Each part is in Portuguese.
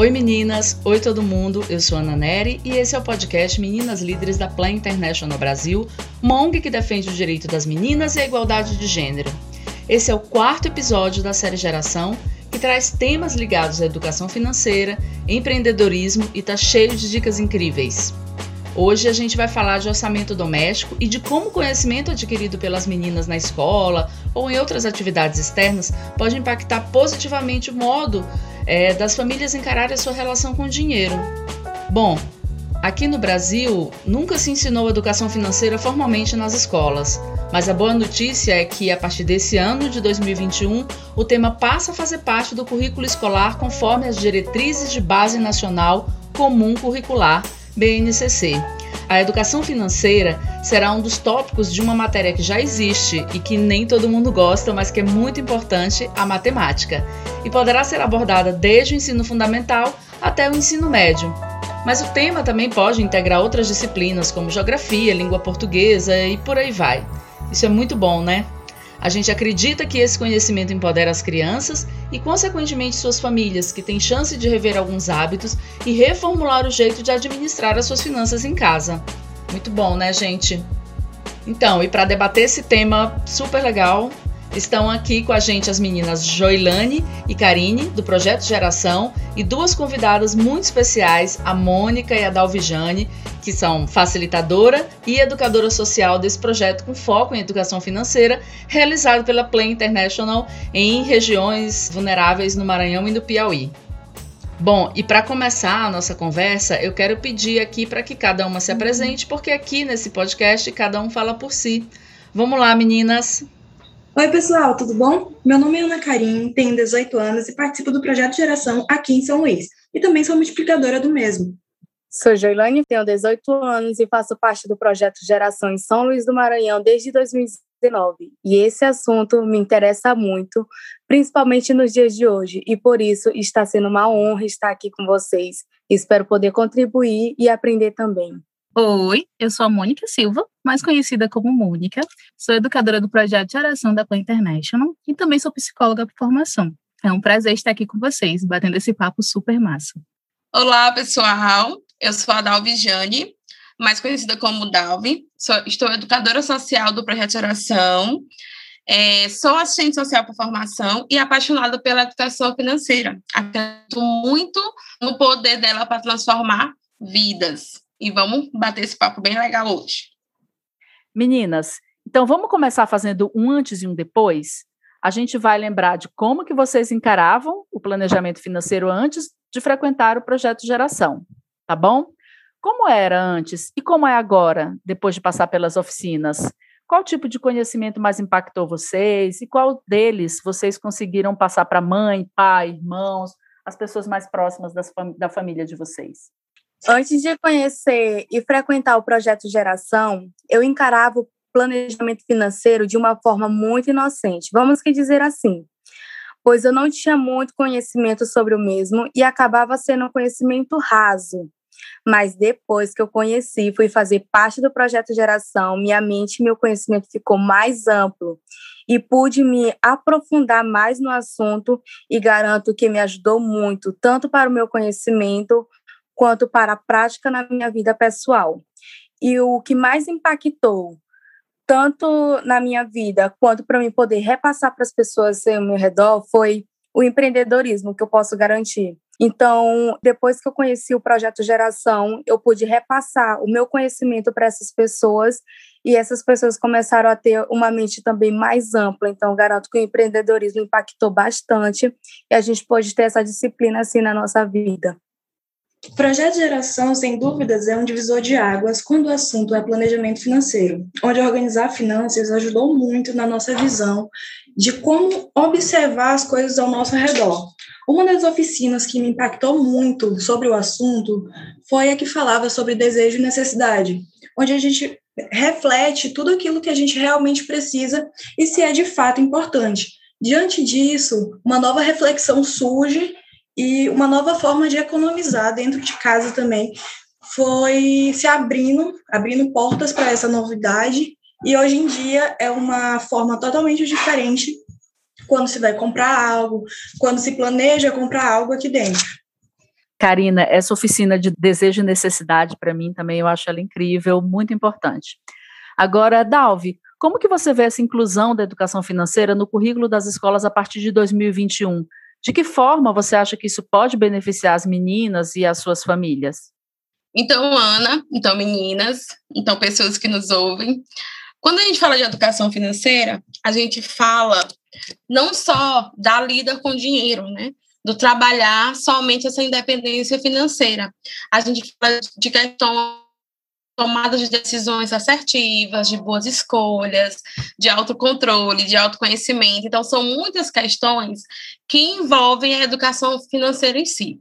Oi meninas, oi todo mundo, eu sou Ana Neri e esse é o podcast Meninas Líderes da Plan International Brasil, uma ONG que defende o direito das meninas e a igualdade de gênero. Esse é o 4º episódio da série Geração, que traz temas ligados à educação financeira, empreendedorismo e tá cheio de dicas incríveis. Hoje a gente vai falar de orçamento doméstico e de como o conhecimento adquirido pelas meninas na escola ou em outras atividades externas pode impactar positivamente o modo das famílias encararem a sua relação com o dinheiro. Bom, aqui no Brasil nunca se ensinou educação financeira formalmente nas escolas, mas a boa notícia é que a partir desse ano de 2021 o tema passa a fazer parte do currículo escolar conforme as diretrizes de base nacional comum curricular, BNCC. A educação financeira será um dos tópicos de uma matéria que já existe e que nem todo mundo gosta, mas que é muito importante, a matemática, e poderá ser abordada desde o ensino fundamental até o ensino médio. Mas o tema também pode integrar outras disciplinas como geografia, língua portuguesa e por aí vai. Isso é muito bom, né? A gente acredita que esse conhecimento empodera as crianças e, consequentemente, suas famílias, que têm chance de rever alguns hábitos e reformular o jeito de administrar as suas finanças em casa. Muito bom, né, gente? Então, e para debater esse tema super legal, estão aqui com a gente as meninas Joilane e Karine, do Projeto Geração, e duas convidadas muito especiais, a Mônica e a Dalvijane, que são facilitadora e educadora social desse projeto com foco em educação financeira, realizado pela Plan International em regiões vulneráveis no Maranhão e no Piauí. Bom, e para começar a nossa conversa, eu quero pedir aqui para que cada uma se apresente, porque aqui nesse podcast cada um fala por si. Vamos lá, meninas! Oi, pessoal, tudo bom? Meu nome é Ana Karim, tenho 18 anos e participo do Projeto Geração aqui em São Luís, e também sou multiplicadora do mesmo. Sou Joilane, tenho 18 anos e faço parte do Projeto Geração em São Luís do Maranhão desde 2019. E esse assunto me interessa muito, principalmente nos dias de hoje, e por isso está sendo uma honra estar aqui com vocês. Espero poder contribuir e aprender também. Oi, eu sou a Mônica Silva, mais conhecida como Mônica. Sou educadora do Projeto Geração da Plan International e também sou psicóloga por formação. É um prazer estar aqui com vocês, batendo esse papo super massa. Olá, pessoal. Eu sou a Dalvijane, mais conhecida como Dalvi. Estou educadora social do Projeto Geração, sou assistente social por formação e apaixonada pela educação financeira. Acredito muito no poder dela para transformar vidas. E vamos bater esse papo bem legal hoje. Meninas, então vamos começar fazendo um antes e um depois? A gente vai lembrar de como que vocês encaravam o planejamento financeiro antes de frequentar o Projeto Geração. Tá bom? Como era antes e como é agora, depois de passar pelas oficinas? Qual tipo de conhecimento mais impactou vocês e qual deles vocês conseguiram passar para mãe, pai, irmãos, as pessoas mais próximas da família de vocês? Antes de conhecer e frequentar o Projeto Geração, eu encarava o planejamento financeiro de uma forma muito inocente, vamos dizer assim, pois eu não tinha muito conhecimento sobre o mesmo e acabava sendo um conhecimento raso. Mas depois que eu conheci, fui fazer parte do Projeto Geração, minha mente e meu conhecimento ficou mais amplo e pude me aprofundar mais no assunto e garanto que me ajudou muito, tanto para o meu conhecimento quanto para a prática na minha vida pessoal. E o que mais impactou, tanto na minha vida quanto para mim poder repassar para as pessoas ao meu redor, foi o empreendedorismo, que eu posso garantir. Então, depois que eu conheci o Projeto Geração, eu pude repassar o meu conhecimento para essas pessoas e essas pessoas começaram a ter uma mente também mais ampla. Então, garanto que o empreendedorismo impactou bastante e a gente pode ter essa disciplina assim na nossa vida. O Projeto Geração, sem dúvidas, é um divisor de águas quando o assunto é planejamento financeiro, onde organizar finanças ajudou muito na nossa visão de como observar as coisas ao nosso redor. Uma das oficinas que me impactou muito sobre o assunto foi a que falava sobre desejo e necessidade, onde a gente reflete tudo aquilo que a gente realmente precisa e se é de fato importante. Diante disso, uma nova reflexão surge e uma nova forma de economizar dentro de casa também foi se abrindo portas para essa novidade e hoje em dia é uma forma totalmente diferente quando se vai comprar algo, quando se planeja comprar algo aqui dentro. Karina, essa oficina de desejo e necessidade, para mim também, eu acho ela incrível, muito importante. Agora, Dalvi, como que você vê essa inclusão da educação financeira no currículo das escolas a partir de 2021? De que forma você acha que isso pode beneficiar as meninas e as suas famílias? Então, Ana, então meninas, então pessoas que nos ouvem, quando a gente fala de educação financeira, a gente fala não só da lida com o dinheiro, né? Do trabalhar somente essa independência financeira. A gente fala de questão tomada de decisões assertivas, de boas escolhas, de autocontrole, de autoconhecimento. Então, são muitas questões que envolvem a educação financeira em si.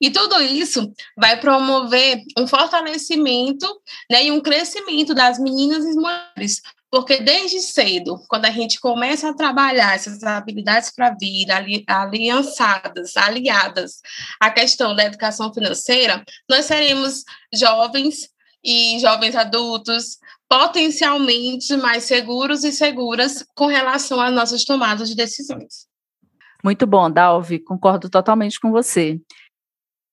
E tudo isso vai promover um fortalecimento, né, e um crescimento das meninas e mulheres, porque desde cedo, quando a gente começa a trabalhar essas habilidades para a vida, aliadas à questão da educação financeira, nós seremos jovens e jovens adultos potencialmente mais seguros e seguras com relação às nossas tomadas de decisões. Muito bom, Dalvi, concordo totalmente com você.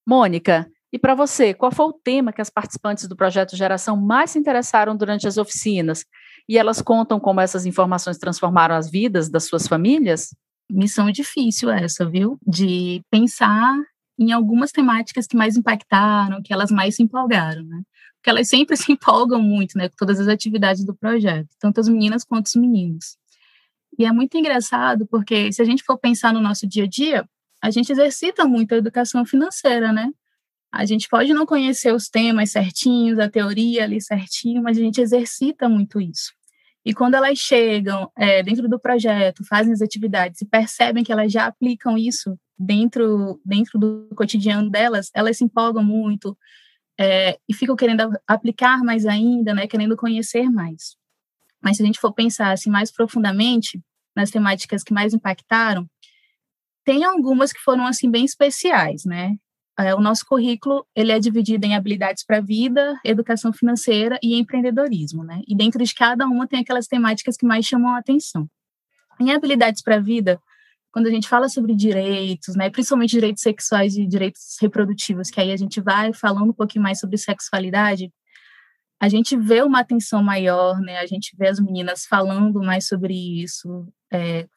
Mônica, e para você, qual foi o tema que as participantes do Projeto Geração mais se interessaram durante as oficinas? E elas contam como essas informações transformaram as vidas das suas famílias? Missão difícil essa, viu? De pensar em algumas temáticas que mais impactaram, que elas mais se empolgaram, né? Porque elas sempre se empolgam muito, né? Com todas as atividades do projeto, tanto as meninas quanto os meninos. E é muito engraçado, porque se a gente for pensar no nosso dia a dia, a gente exercita muito a educação financeira, né? A gente pode não conhecer os temas certinhos, a teoria ali certinho, mas a gente exercita muito isso. E quando elas chegam dentro do projeto, fazem as atividades e percebem que elas já aplicam isso dentro do cotidiano delas, elas se empolgam muito e ficam querendo aplicar mais ainda, né? Querendo conhecer mais. Mas se a gente for pensar assim, mais profundamente nas temáticas que mais impactaram, tem algumas que foram assim, bem especiais, né? O nosso currículo ele é dividido em habilidades para a vida, educação financeira e empreendedorismo, né? E dentro de cada uma tem aquelas temáticas que mais chamam a atenção. Em habilidades para a vida, quando a gente fala sobre direitos, né? Principalmente direitos sexuais e direitos reprodutivos, que aí a gente vai falando um pouquinho mais sobre sexualidade, a gente vê uma atenção maior, né? A gente vê as meninas falando mais sobre isso,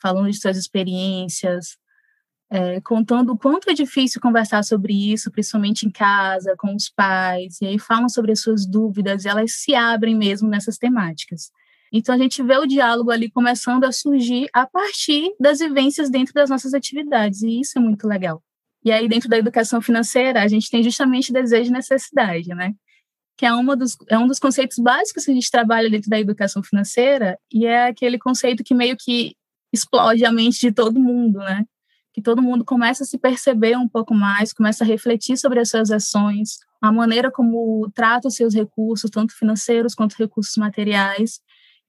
falando de suas experiências, contando o quanto é difícil conversar sobre isso, principalmente em casa, com os pais, e aí falam sobre as suas dúvidas, e elas se abrem mesmo nessas temáticas. Então, a gente vê o diálogo ali começando a surgir a partir das vivências dentro das nossas atividades, e isso é muito legal. E aí, dentro da educação financeira, a gente tem justamente desejo e necessidade, né? Que é, um dos conceitos básicos que a gente trabalha dentro da educação financeira, e é aquele conceito que meio que explode a mente de todo mundo, né? Que todo mundo começa a se perceber um pouco mais, começa a refletir sobre as suas ações, a maneira como trata os seus recursos, tanto financeiros quanto recursos materiais.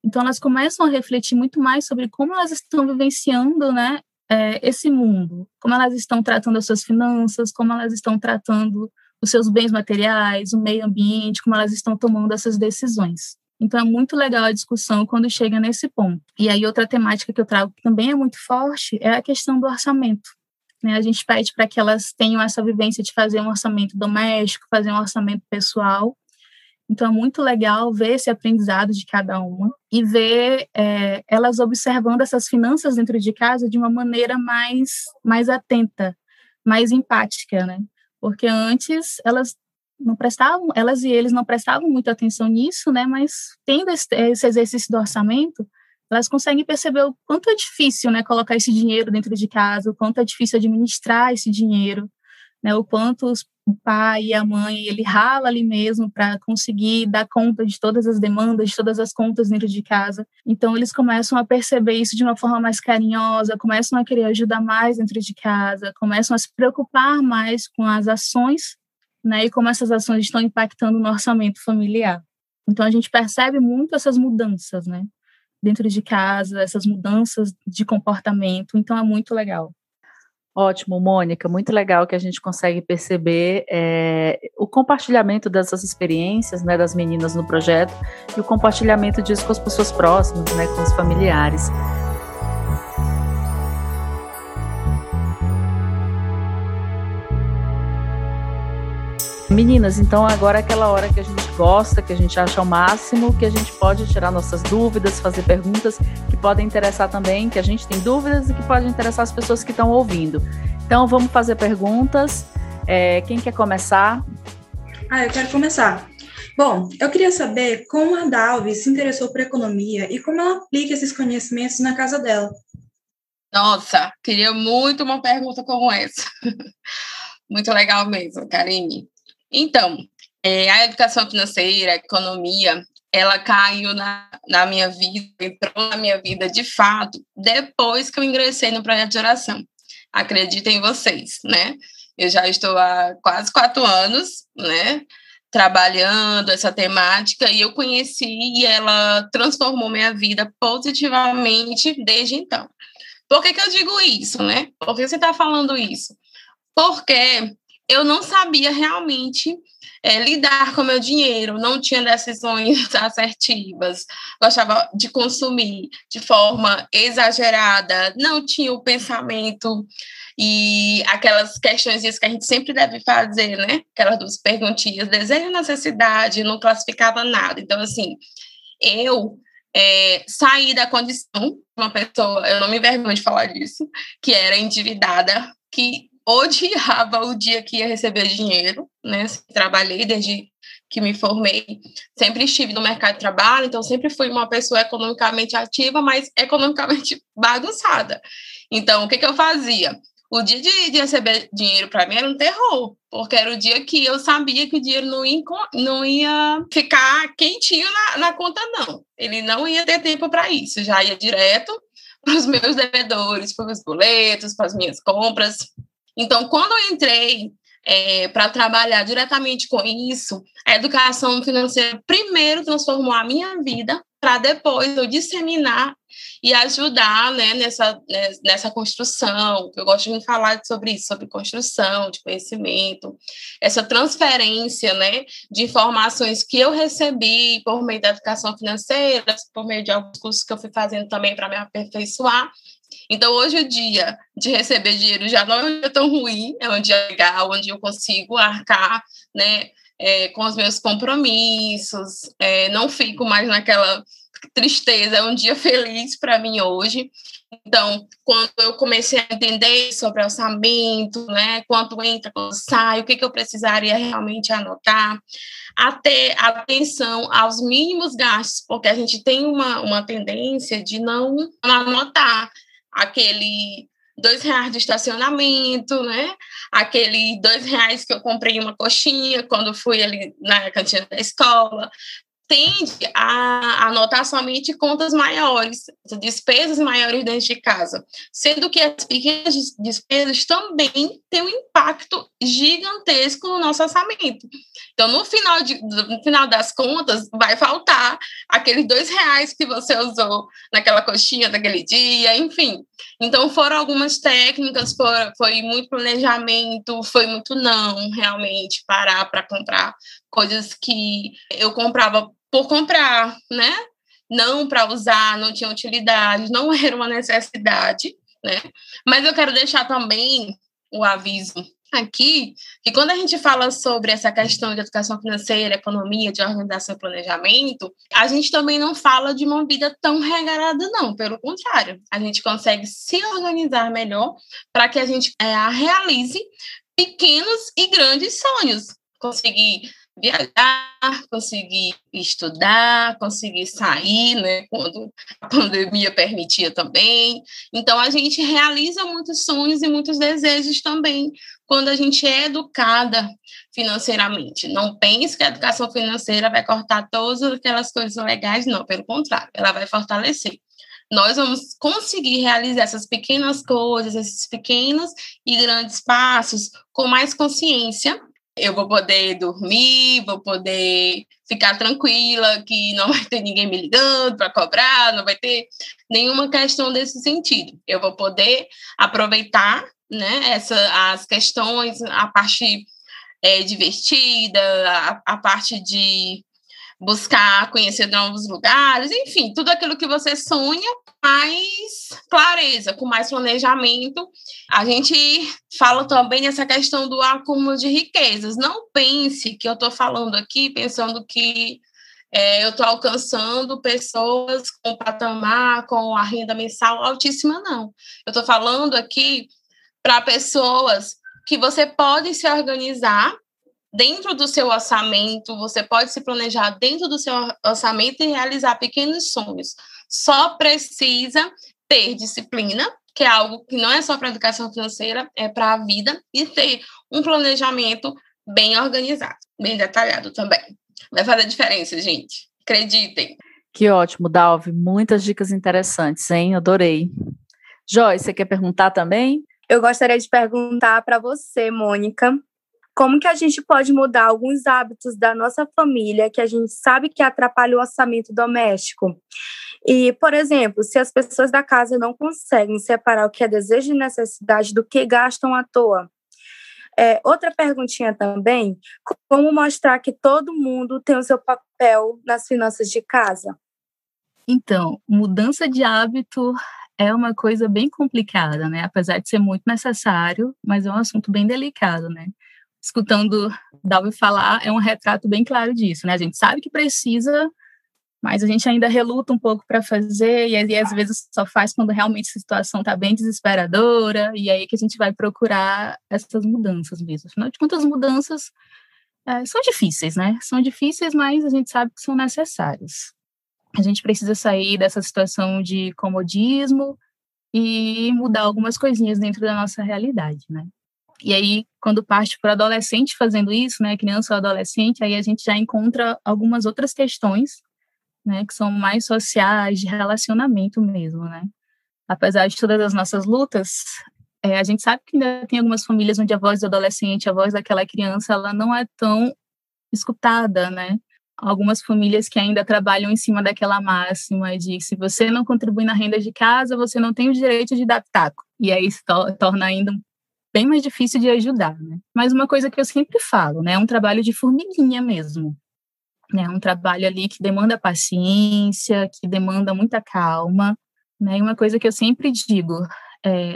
Então, elas começam a refletir muito mais sobre como elas estão vivenciando, né, esse mundo, como elas estão tratando as suas finanças, como elas estão tratando os seus bens materiais, o meio ambiente, como elas estão tomando essas decisões. Então, é muito legal a discussão quando chega nesse ponto. E aí, outra temática que eu trago, que também é muito forte, é a questão do orçamento. Né? A gente pede para que elas tenham essa vivência de fazer um orçamento doméstico, fazer um orçamento pessoal. Então, é muito legal ver esse aprendizado de cada uma e ver elas observando essas finanças dentro de casa de uma maneira mais atenta, mais empática, né? Porque antes elas e eles não prestavam muita atenção nisso, né? Mas tendo esse exercício do orçamento, elas conseguem perceber o quanto é difícil, né, colocar esse dinheiro dentro de casa, o quanto é difícil administrar esse dinheiro, né? O quanto o pai e a mãe ele rala ali mesmo para conseguir dar conta de todas as demandas, de todas as contas dentro de casa. Então eles começam a perceber isso de uma forma mais carinhosa, começam a querer ajudar mais dentro de casa, começam a se preocupar mais com as ações, né, e como essas ações estão impactando no orçamento familiar. Então, a gente percebe muito essas mudanças, né, dentro de casa, essas mudanças de comportamento. Então, é muito legal. Ótimo, Mônica. Muito legal que a gente consegue perceber o compartilhamento dessas experiências, né, das meninas no projeto e o compartilhamento disso com as pessoas próximas, né, com os familiares. meninas, então agora é aquela hora que a gente gosta, que a gente acha o máximo, que a gente pode tirar nossas dúvidas, fazer perguntas que podem interessar também, que a gente tem dúvidas e que podem interessar as pessoas que estão ouvindo. Então vamos fazer perguntas. Quem quer começar? Eu quero começar. Bom, eu queria saber como a Dalvi se interessou por economia e como ela aplica esses conhecimentos na casa dela. Nossa, queria muito uma pergunta como essa. Muito legal mesmo, Karine. Então, a educação financeira, a economia, ela caiu na minha vida, entrou na minha vida de fato, depois que eu ingressei no Projeto Geração. Acreditem em vocês, né? Eu já estou há quase 4 anos, né, trabalhando essa temática, e eu conheci e ela transformou minha vida positivamente desde então. Por que eu digo isso, né? Por que você está falando isso? Porque eu não sabia realmente lidar com o meu dinheiro, não tinha decisões assertivas, gostava de consumir de forma exagerada, não tinha o pensamento e aquelas questões que a gente sempre deve fazer, né? Aquelas duas perguntinhas, desenho a necessidade, não classificava nada. Então, assim, eu saí da condição, uma pessoa, eu não me envergonho de falar disso, que era endividada, que odiava o dia que ia receber dinheiro, né? Trabalhei desde que me formei, sempre estive no mercado de trabalho, então sempre fui uma pessoa economicamente ativa, mas economicamente bagunçada. Então, o que eu fazia? O dia de receber dinheiro para mim era um terror, porque era o dia que eu sabia que o dinheiro não ia ficar quentinho na conta, não. Ele não ia ter tempo para isso, já ia direto para os meus devedores, para os boletos, para as minhas compras. Então, quando eu entrei para trabalhar diretamente com isso, a educação financeira primeiro transformou a minha vida para depois eu disseminar e ajudar, né, nessa construção. Eu gosto de falar sobre isso, sobre construção de conhecimento, essa transferência, né, de informações que eu recebi por meio da educação financeira, por meio de alguns cursos que eu fui fazendo também para me aperfeiçoar. Então, hoje o dia de receber dinheiro já não é um dia tão ruim, é um dia legal, onde eu consigo arcar, né, com os meus compromissos, não fico mais naquela tristeza, é um dia feliz para mim hoje. Então, quando eu comecei a entender sobre orçamento, né, quanto entra, quanto sai, o que eu precisaria realmente anotar, a ter atenção aos mínimos gastos, porque a gente tem uma tendência de não anotar aquele R$2 de estacionamento, né? Aquele R$2 que eu comprei uma coxinha quando fui ali na cantina da escola. Tende a anotar somente contas maiores, despesas maiores dentro de casa, sendo que as pequenas despesas também têm um impacto gigantesco no nosso orçamento. Então, no final das contas, vai faltar aqueles R$2 que você usou naquela coxinha daquele dia, enfim. Então, foram algumas técnicas, foi muito planejamento, foi muito não, realmente, parar para comprar coisas que eu comprava por comprar, né? Não para usar, não tinha utilidade, não era uma necessidade, né? Mas eu quero deixar também o aviso aqui, que quando a gente fala sobre essa questão de educação financeira, economia, de organização e planejamento, a gente também não fala de uma vida tão regrada, não. Pelo contrário, a gente consegue se organizar melhor para que a gente realize pequenos e grandes sonhos. Conseguir viajar, conseguir estudar, conseguir sair, né, quando a pandemia permitia também. Então, a gente realiza muitos sonhos e muitos desejos também quando a gente é educada financeiramente. Não pense que a educação financeira vai cortar todas aquelas coisas legais, não, pelo contrário, ela vai fortalecer. Nós vamos conseguir realizar essas pequenas coisas, esses pequenos e grandes passos com mais consciência. Eu vou poder dormir, vou poder ficar tranquila, que não vai ter ninguém me ligando para cobrar, não vai ter nenhuma questão desse sentido. Eu vou poder aproveitar, né, as questões, a parte divertida, a parte de buscar conhecer novos lugares, enfim, tudo aquilo que você sonha, mais clareza, com mais planejamento. A gente fala também nessa questão do acúmulo de riquezas. Não pense que eu estou falando aqui pensando que eu estou alcançando pessoas com patamar, com a renda mensal altíssima, não. Eu estou falando aqui para pessoas que você pode se organizar dentro do seu orçamento, você pode se planejar dentro do seu orçamento e realizar pequenos sonhos. Só precisa ter disciplina, que é algo que não é só para a educação financeira, é para a vida, e ter um planejamento bem organizado, bem detalhado também. Vai fazer diferença, gente. Acreditem. Que ótimo, Dalvi. Muitas dicas interessantes, hein? Adorei. Joy, você quer perguntar também? Eu gostaria de perguntar para você, Mônica, como que a gente pode mudar alguns hábitos da nossa família que a gente sabe que atrapalha o orçamento doméstico? E, por exemplo, se as pessoas da casa não conseguem separar o que é desejo e necessidade do que gastam à toa. Outra perguntinha também, como mostrar que todo mundo tem o seu papel nas finanças de casa? Então, mudança de hábito é uma coisa bem complicada, né? Apesar de ser muito necessário, mas é um assunto bem delicado, né? Escutando Dalvi falar, é um retrato bem claro disso, né? A gente sabe que precisa, mas a gente ainda reluta um pouco para fazer, e às vezes só faz quando realmente a situação está bem desesperadora, e aí que a gente vai procurar essas mudanças mesmo. Afinal de contas, as mudanças são difíceis, né? São difíceis, mas a gente sabe que são necessárias. A gente precisa sair dessa situação de comodismo e mudar algumas coisinhas dentro da nossa realidade, né? E aí, quando parte para o adolescente fazendo isso, né, criança ou adolescente, aí a gente já encontra algumas outras questões, né, que são mais sociais, de relacionamento mesmo, né. Apesar de todas as nossas lutas, a gente sabe que ainda tem algumas famílias onde a voz do adolescente, a voz daquela criança, ela não é tão escutada, né. Algumas famílias que ainda trabalham em cima daquela máxima de se você não contribui na renda de casa, você não tem o direito de dar taco. E aí isso torna ainda bem mais difícil de ajudar, né? Mas uma coisa que eu sempre falo, né? É um trabalho de formiguinha mesmo, né? Um trabalho ali que demanda paciência, que demanda muita calma, né? E uma coisa que eu sempre digo,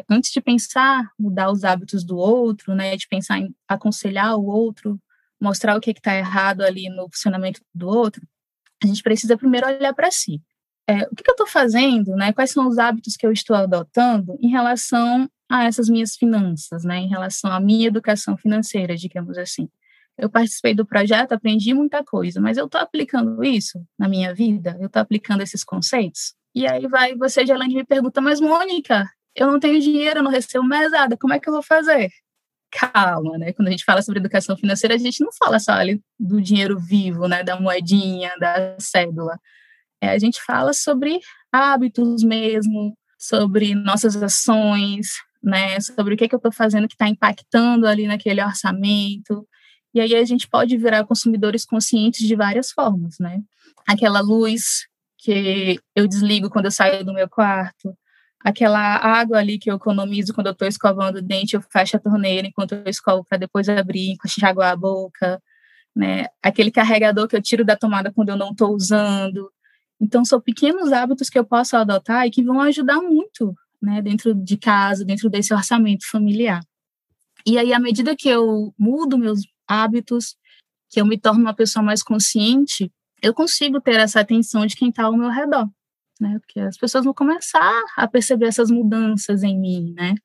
antes de pensar mudar os hábitos do outro, né? De pensar em aconselhar o outro, mostrar o que está errado ali no funcionamento do outro, a gente precisa primeiro olhar para si. O que eu estou fazendo, né? Quais são os hábitos que eu estou adotando em relação a essas minhas finanças, né, em relação à minha educação financeira, digamos assim. Eu participei do projeto, aprendi muita coisa, mas eu estou aplicando isso na minha vida? Eu estou aplicando esses conceitos? E aí vai você, Joilane, me pergunta, mas Mônica, eu não tenho dinheiro, eu não recebo mesada, como é que eu vou fazer? Calma, né, quando a gente fala sobre educação financeira, a gente não fala só ali do dinheiro vivo, né, da moedinha, da cédula. A gente fala sobre hábitos mesmo, sobre nossas ações, né, sobre o que eu estou fazendo que está impactando ali naquele orçamento. E aí a gente pode virar consumidores conscientes de várias formas, né? Aquela luz que eu desligo quando eu saio do meu quarto, aquela água ali que eu economizo quando eu estou escovando o dente, eu fecho a torneira enquanto eu escovo para depois abrir, enxaguar a boca, né? Aquele carregador que eu tiro da tomada quando eu não estou usando. Então, são pequenos hábitos que eu posso adotar e que vão ajudar muito, né, dentro de casa, dentro desse orçamento familiar. E aí, à medida que eu mudo meus hábitos, que eu me torno uma pessoa mais consciente, eu consigo ter essa atenção de quem está ao meu redor, né? Porque as pessoas vão começar a perceber essas mudanças em mim, né?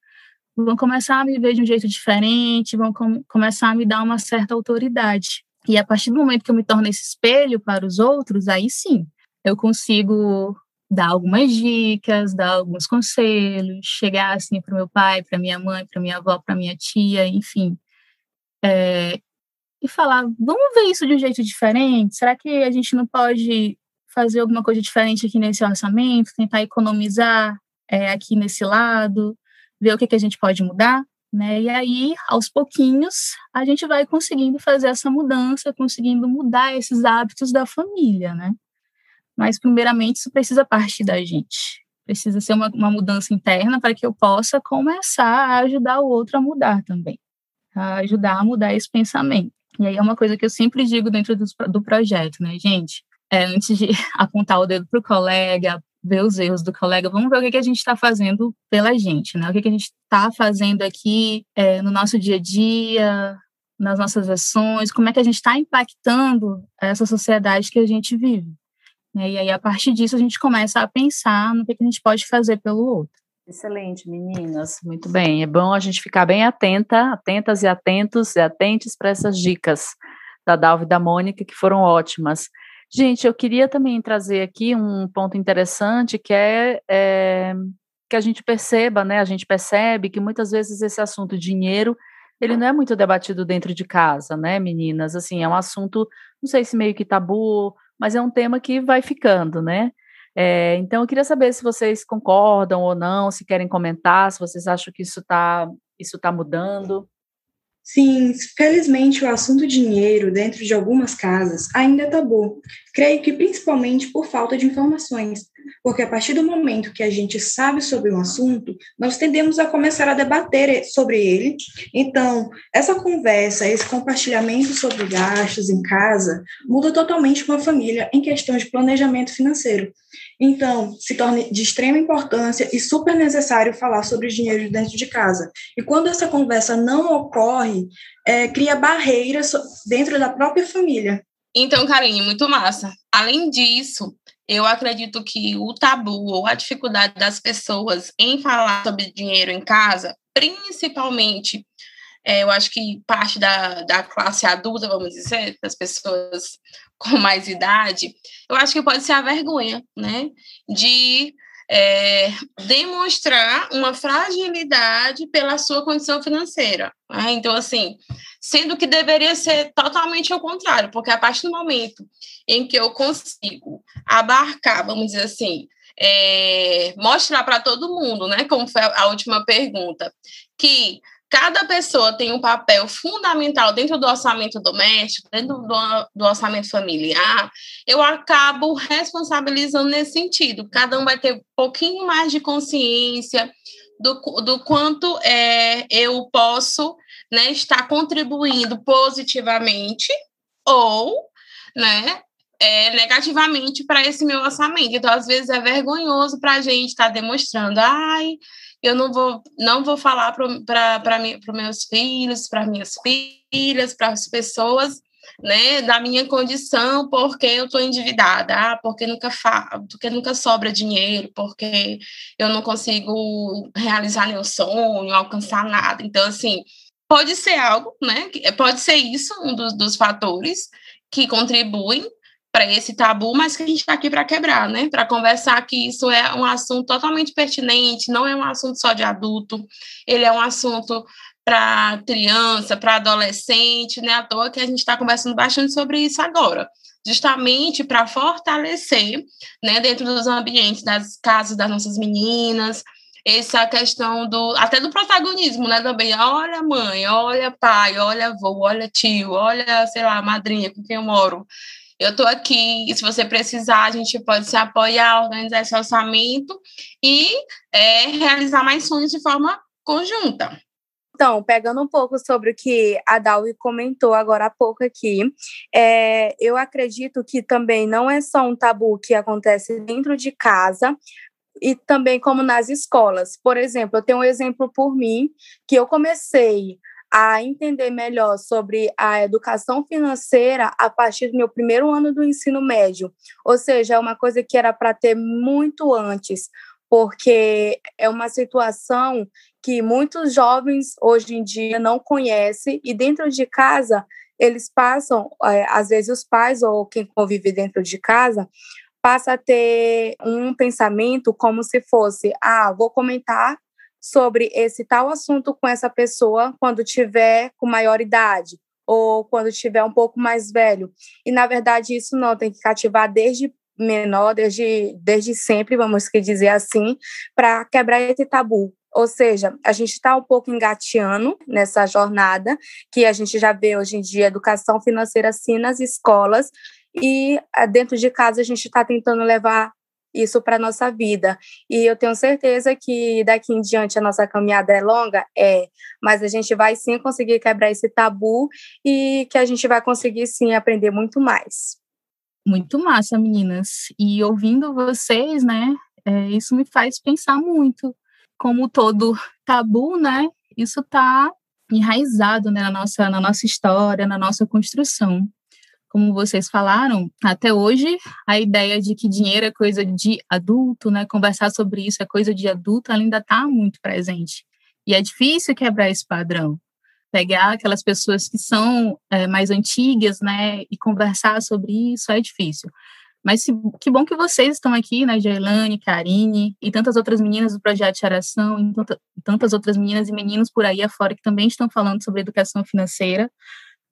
Vão começar a me ver de um jeito diferente, vão começar a me dar uma certa autoridade. E a partir do momento que eu me torno esse espelho para os outros, aí sim, eu consigo dar algumas dicas, dar alguns conselhos, chegar assim para o meu pai, para minha mãe, para minha avó, para minha tia, enfim. E falar, vamos ver isso de um jeito diferente? Será que a gente não pode fazer alguma coisa diferente aqui nesse orçamento? Tentar economizar aqui nesse lado, ver o que a gente pode mudar, né? E aí, aos pouquinhos, a gente vai conseguindo fazer essa mudança, conseguindo mudar esses hábitos da família, né? Mas, primeiramente, isso precisa partir da gente. Precisa ser uma mudança interna para que eu possa começar a ajudar o outro a mudar também. A ajudar a mudar esse pensamento. E aí é uma coisa que eu sempre digo dentro do projeto, né, gente? antes de apontar o dedo para o colega, ver os erros do colega, vamos ver o que a gente está fazendo pela gente, né? O que a gente está fazendo aqui no nosso dia a dia, nas nossas ações, como é que a gente está impactando essa sociedade que a gente vive. Né? E aí, a partir disso, a gente começa a pensar no que a gente pode fazer pelo outro. Excelente, meninas. Muito bem. É bom a gente ficar bem atentas e atentos e atentes para essas dicas da Dalva e da Mônica, que foram ótimas. Gente, eu queria também trazer aqui um ponto interessante, que é que a gente perceba, né? A gente percebe que muitas vezes esse assunto dinheiro, ele não é muito debatido dentro de casa, né, meninas? Assim, é um assunto, não sei se meio que tabu, mas é um tema que vai ficando, né? Então, eu queria saber se vocês concordam ou não, se querem comentar, se vocês acham que isso tá mudando. Sim, felizmente o assunto dinheiro dentro de algumas casas ainda é tabu. Creio que principalmente por falta de informações, porque a partir do momento que a gente sabe sobre um assunto, nós tendemos a começar a debater sobre ele. Então, essa conversa, esse compartilhamento sobre gastos em casa, muda totalmente uma família em questão de planejamento financeiro. Então, se torna de extrema importância e super necessário falar sobre o dinheiro dentro de casa. E quando essa conversa não ocorre, cria barreiras dentro da própria família. Então, Karine, muito massa. Além disso, eu acredito que o tabu ou a dificuldade das pessoas em falar sobre dinheiro em casa, principalmente, eu acho que parte da classe adulta, vamos dizer, das pessoas com mais idade, eu acho que pode ser a vergonha, né, de demonstrar uma fragilidade pela sua condição financeira. Né? Então, assim, sendo que deveria ser totalmente ao contrário, porque a partir do momento em que eu consigo abarcar, vamos dizer assim, mostrar para todo mundo, né, como foi a última pergunta, que cada pessoa tem um papel fundamental dentro do orçamento doméstico, dentro do orçamento familiar, eu acabo responsabilizando nesse sentido. Cada um vai ter um pouquinho mais de consciência do quanto eu posso, né, estar contribuindo positivamente ou, né, negativamente para esse meu orçamento. Então, às vezes, é vergonhoso para a gente estar demonstrando, eu não vou falar para meus filhos, para minhas filhas, para as pessoas, né, da minha condição, porque eu estou endividada, porque nunca sobra dinheiro, porque eu não consigo realizar nenhum sonho, alcançar nada. Então, assim, pode ser algo, né, pode ser isso, um dos fatores que contribuem para esse tabu, mas que a gente está aqui para quebrar, né? Para conversar que isso é um assunto totalmente pertinente, não é um assunto só de adulto, ele é um assunto para criança, para adolescente, né? À toa que a gente está conversando bastante sobre isso agora, justamente para fortalecer, né, dentro dos ambientes, das casas das nossas meninas, essa questão até do protagonismo, né, também, olha mãe, olha pai, olha avô, olha tio, olha, sei lá, madrinha com quem eu moro, eu estou aqui, e se você precisar, a gente pode se apoiar, organizar esse orçamento e realizar mais sonhos de forma conjunta. Então, pegando um pouco sobre o que a Dalvi comentou agora há pouco aqui, eu acredito que também não é só um tabu que acontece dentro de casa, e também como nas escolas. Por exemplo, eu tenho um exemplo por mim, que eu comecei a entender melhor sobre a educação financeira a partir do meu primeiro ano do ensino médio. Ou seja, é uma coisa que era para ter muito antes, porque é uma situação que muitos jovens hoje em dia não conhecem, e dentro de casa eles passam, às vezes os pais ou quem convive dentro de casa, passa a ter um pensamento como se fosse, vou comentar sobre esse tal assunto com essa pessoa quando tiver com maior idade ou quando tiver um pouco mais velho. E, na verdade, isso não, tem que cativar desde menor, desde sempre, vamos dizer assim, para quebrar esse tabu. Ou seja, a gente está um pouco engateando nessa jornada, que a gente já vê hoje em dia educação financeira assim nas escolas, e dentro de casa a gente está tentando levar isso para a nossa vida. E eu tenho certeza que daqui em diante a nossa caminhada é longa, mas a gente vai sim conseguir quebrar esse tabu e que a gente vai conseguir sim aprender muito mais. Muito massa, meninas. E ouvindo vocês, né, isso me faz pensar muito. Como todo tabu, né, isso está enraizado, né, na nossa história, na nossa construção. Como vocês falaram, até hoje, a ideia de que dinheiro é coisa de adulto, né, conversar sobre isso é coisa de adulto, ela ainda está muito presente. E é difícil quebrar esse padrão. Pegar aquelas pessoas que são mais antigas, né, e conversar sobre isso é difícil. Mas que bom que vocês estão aqui, né, Joilane, Karine e tantas outras meninas do Projeto Geração, e tantas outras meninas e meninos por aí afora que também estão falando sobre educação financeira,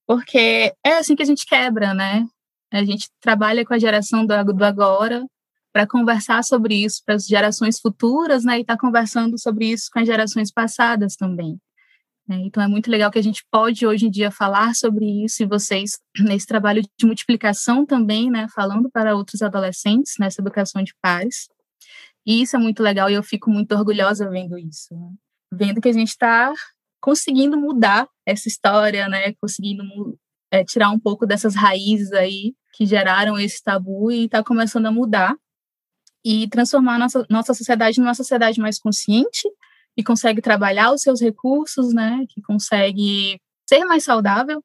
porque é assim que a gente quebra, né? A gente trabalha com a geração do agora para conversar sobre isso para as gerações futuras, né, e tá conversando sobre isso com as gerações passadas também. Então é muito legal que a gente pode hoje em dia falar sobre isso e vocês nesse trabalho de multiplicação também, né, falando para outros adolescentes nessa educação de pares, e isso é muito legal e eu fico muito orgulhosa vendo isso, né? Vendo que a gente está conseguindo mudar essa história, né, conseguindo tirar um pouco dessas raízes aí que geraram esse tabu e está começando a mudar e transformar a nossa sociedade numa sociedade mais consciente, que consegue trabalhar os seus recursos, né? Que consegue ser mais saudável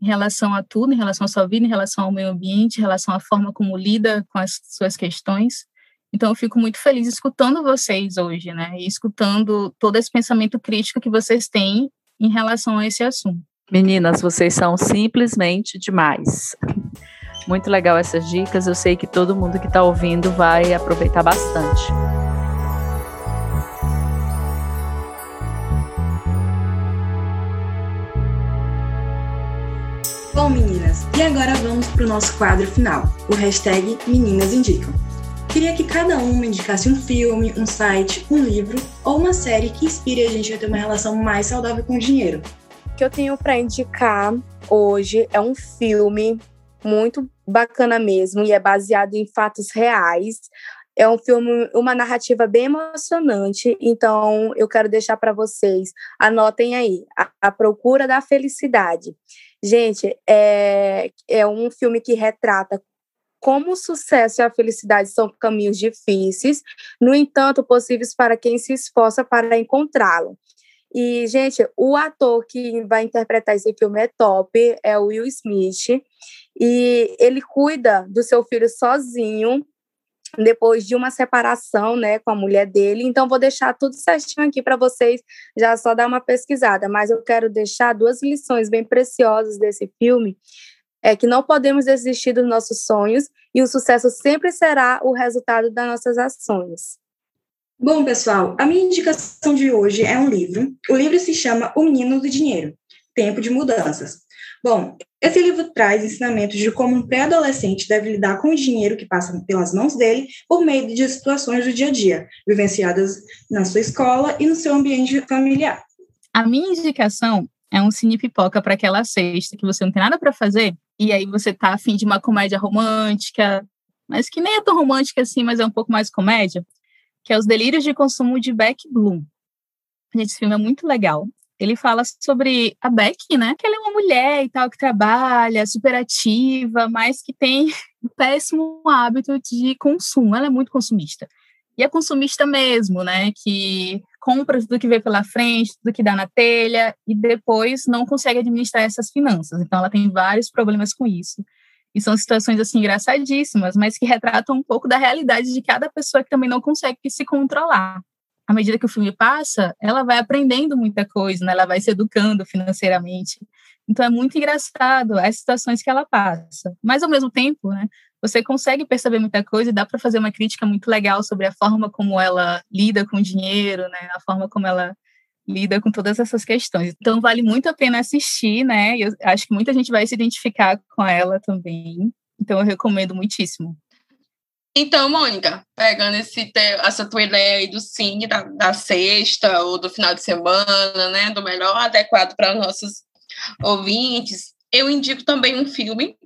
em relação a tudo, em relação à sua vida, em relação ao meio ambiente, em relação à forma como lida com as suas questões. Então, eu fico muito feliz escutando vocês hoje, né? E escutando todo esse pensamento crítico que vocês têm em relação a esse assunto. Meninas, vocês são simplesmente demais. Muito legal essas dicas. Eu sei que todo mundo que está ouvindo vai aproveitar bastante. Bom, meninas, e agora vamos para o nosso quadro final, o hashtag Meninas Indicam. Queria que cada uma indicasse um filme, um site, um livro ou uma série que inspire a gente a ter uma relação mais saudável com o dinheiro. O que eu tenho para indicar hoje é um filme muito bacana mesmo e é baseado em fatos reais. É um filme, uma narrativa bem emocionante, então eu quero deixar para vocês, anotem aí, A Procura da Felicidade. Gente, é um filme que retrata como o sucesso e a felicidade são caminhos difíceis, no entanto, possíveis para quem se esforça para encontrá-lo. E, gente, o ator que vai interpretar esse filme é top, é o Will Smith, e ele cuida do seu filho sozinho, depois de uma separação, né, com a mulher dele. Então, vou deixar tudo certinho aqui para vocês, já só dar uma pesquisada. Mas eu quero deixar duas lições bem preciosas desse filme. É que não podemos desistir dos nossos sonhos e o sucesso sempre será o resultado das nossas ações. Bom, pessoal, a minha indicação de hoje é um livro. O livro se chama O Menino do Dinheiro, Tempo de Mudanças. Bom, esse livro traz ensinamentos de como um pré-adolescente deve lidar com o dinheiro que passa pelas mãos dele por meio de situações do dia a dia, vivenciadas na sua escola e no seu ambiente familiar. A minha indicação é um cine pipoca para aquela sexta que você não tem nada para fazer e aí você tá a fim de uma comédia romântica, mas que nem é tão romântica assim, mas é um pouco mais comédia, que é Os Delírios de Consumo de Becky Bloom. Gente, esse filme é muito legal. Ele fala sobre a Becky, né? Que ela é uma mulher e tal, que trabalha, super ativa, mas que tem um péssimo hábito de consumo. Ela é muito consumista. E é consumista mesmo, né? Que compra tudo que vê pela frente, tudo que dá na telha e depois não consegue administrar essas finanças. Então, ela tem vários problemas com isso. E são situações, assim, engraçadíssimas, mas que retratam um pouco da realidade de cada pessoa que também não consegue se controlar. À medida que o filme passa, ela vai aprendendo muita coisa, né? Ela vai se educando financeiramente. Então, é muito engraçado as situações que ela passa. Mas, ao mesmo tempo, né, você consegue perceber muita coisa e dá para fazer uma crítica muito legal sobre a forma como ela lida com o dinheiro, né? A forma como ela lida com todas essas questões. Então, vale muito a pena assistir, né? Eu acho que muita gente vai se identificar com ela também. Então, eu recomendo muitíssimo. Então, Mônica, pegando essa tua ideia aí do cine, da sexta ou do final de semana, né, do melhor adequado para nossos ouvintes, eu indico também um filme,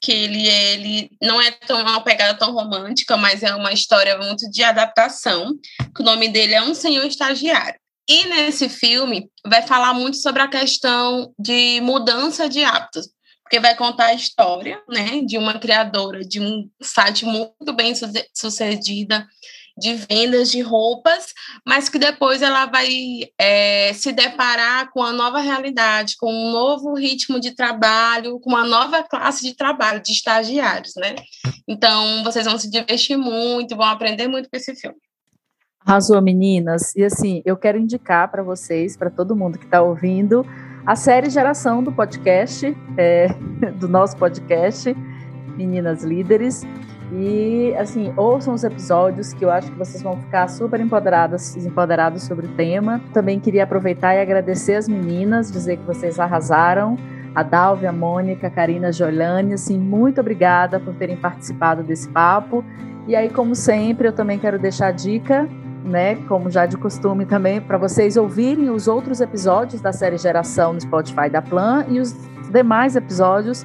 que ele não é uma pegada tão romântica, mas é uma história muito de adaptação, que o nome dele é Um Senhor Estagiário. E nesse filme vai falar muito sobre a questão de mudança de hábitos. porque vai contar a história, né, de uma criadora de um site muito bem sucedida de vendas de roupas, mas que depois ela vai se deparar com a nova realidade, com um novo ritmo de trabalho, com uma nova classe de trabalho, de estagiários, né? Então, vocês vão se divertir muito, vão aprender muito com esse filme. Arrasou, meninas. E assim, eu quero indicar para vocês, para todo mundo que está ouvindo, a série Geração do podcast, do nosso podcast, Meninas Líderes. E, assim, ouçam os episódios que eu acho que vocês vão ficar super empoderadas, empoderados sobre o tema. Também queria aproveitar e agradecer as meninas, dizer que vocês arrasaram. A Dalvi, a Mônica, a Karine, a Joilane, assim, muito obrigada por terem participado desse papo. E aí, como sempre, eu também quero deixar a dica, né, como já de costume também, para vocês ouvirem os outros episódios da série Geração no Spotify da Plan e os demais episódios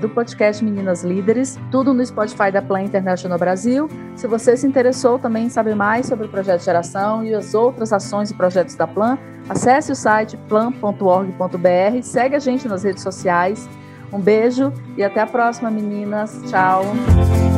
do podcast Meninas Líderes, tudo no Spotify da Plan International Brasil. Se você se interessou também em saber mais sobre o Projeto Geração e as outras ações e projetos da Plan, acesse o site plan.org.br, segue a gente nas redes sociais. Um beijo e até a próxima, meninas. Tchau!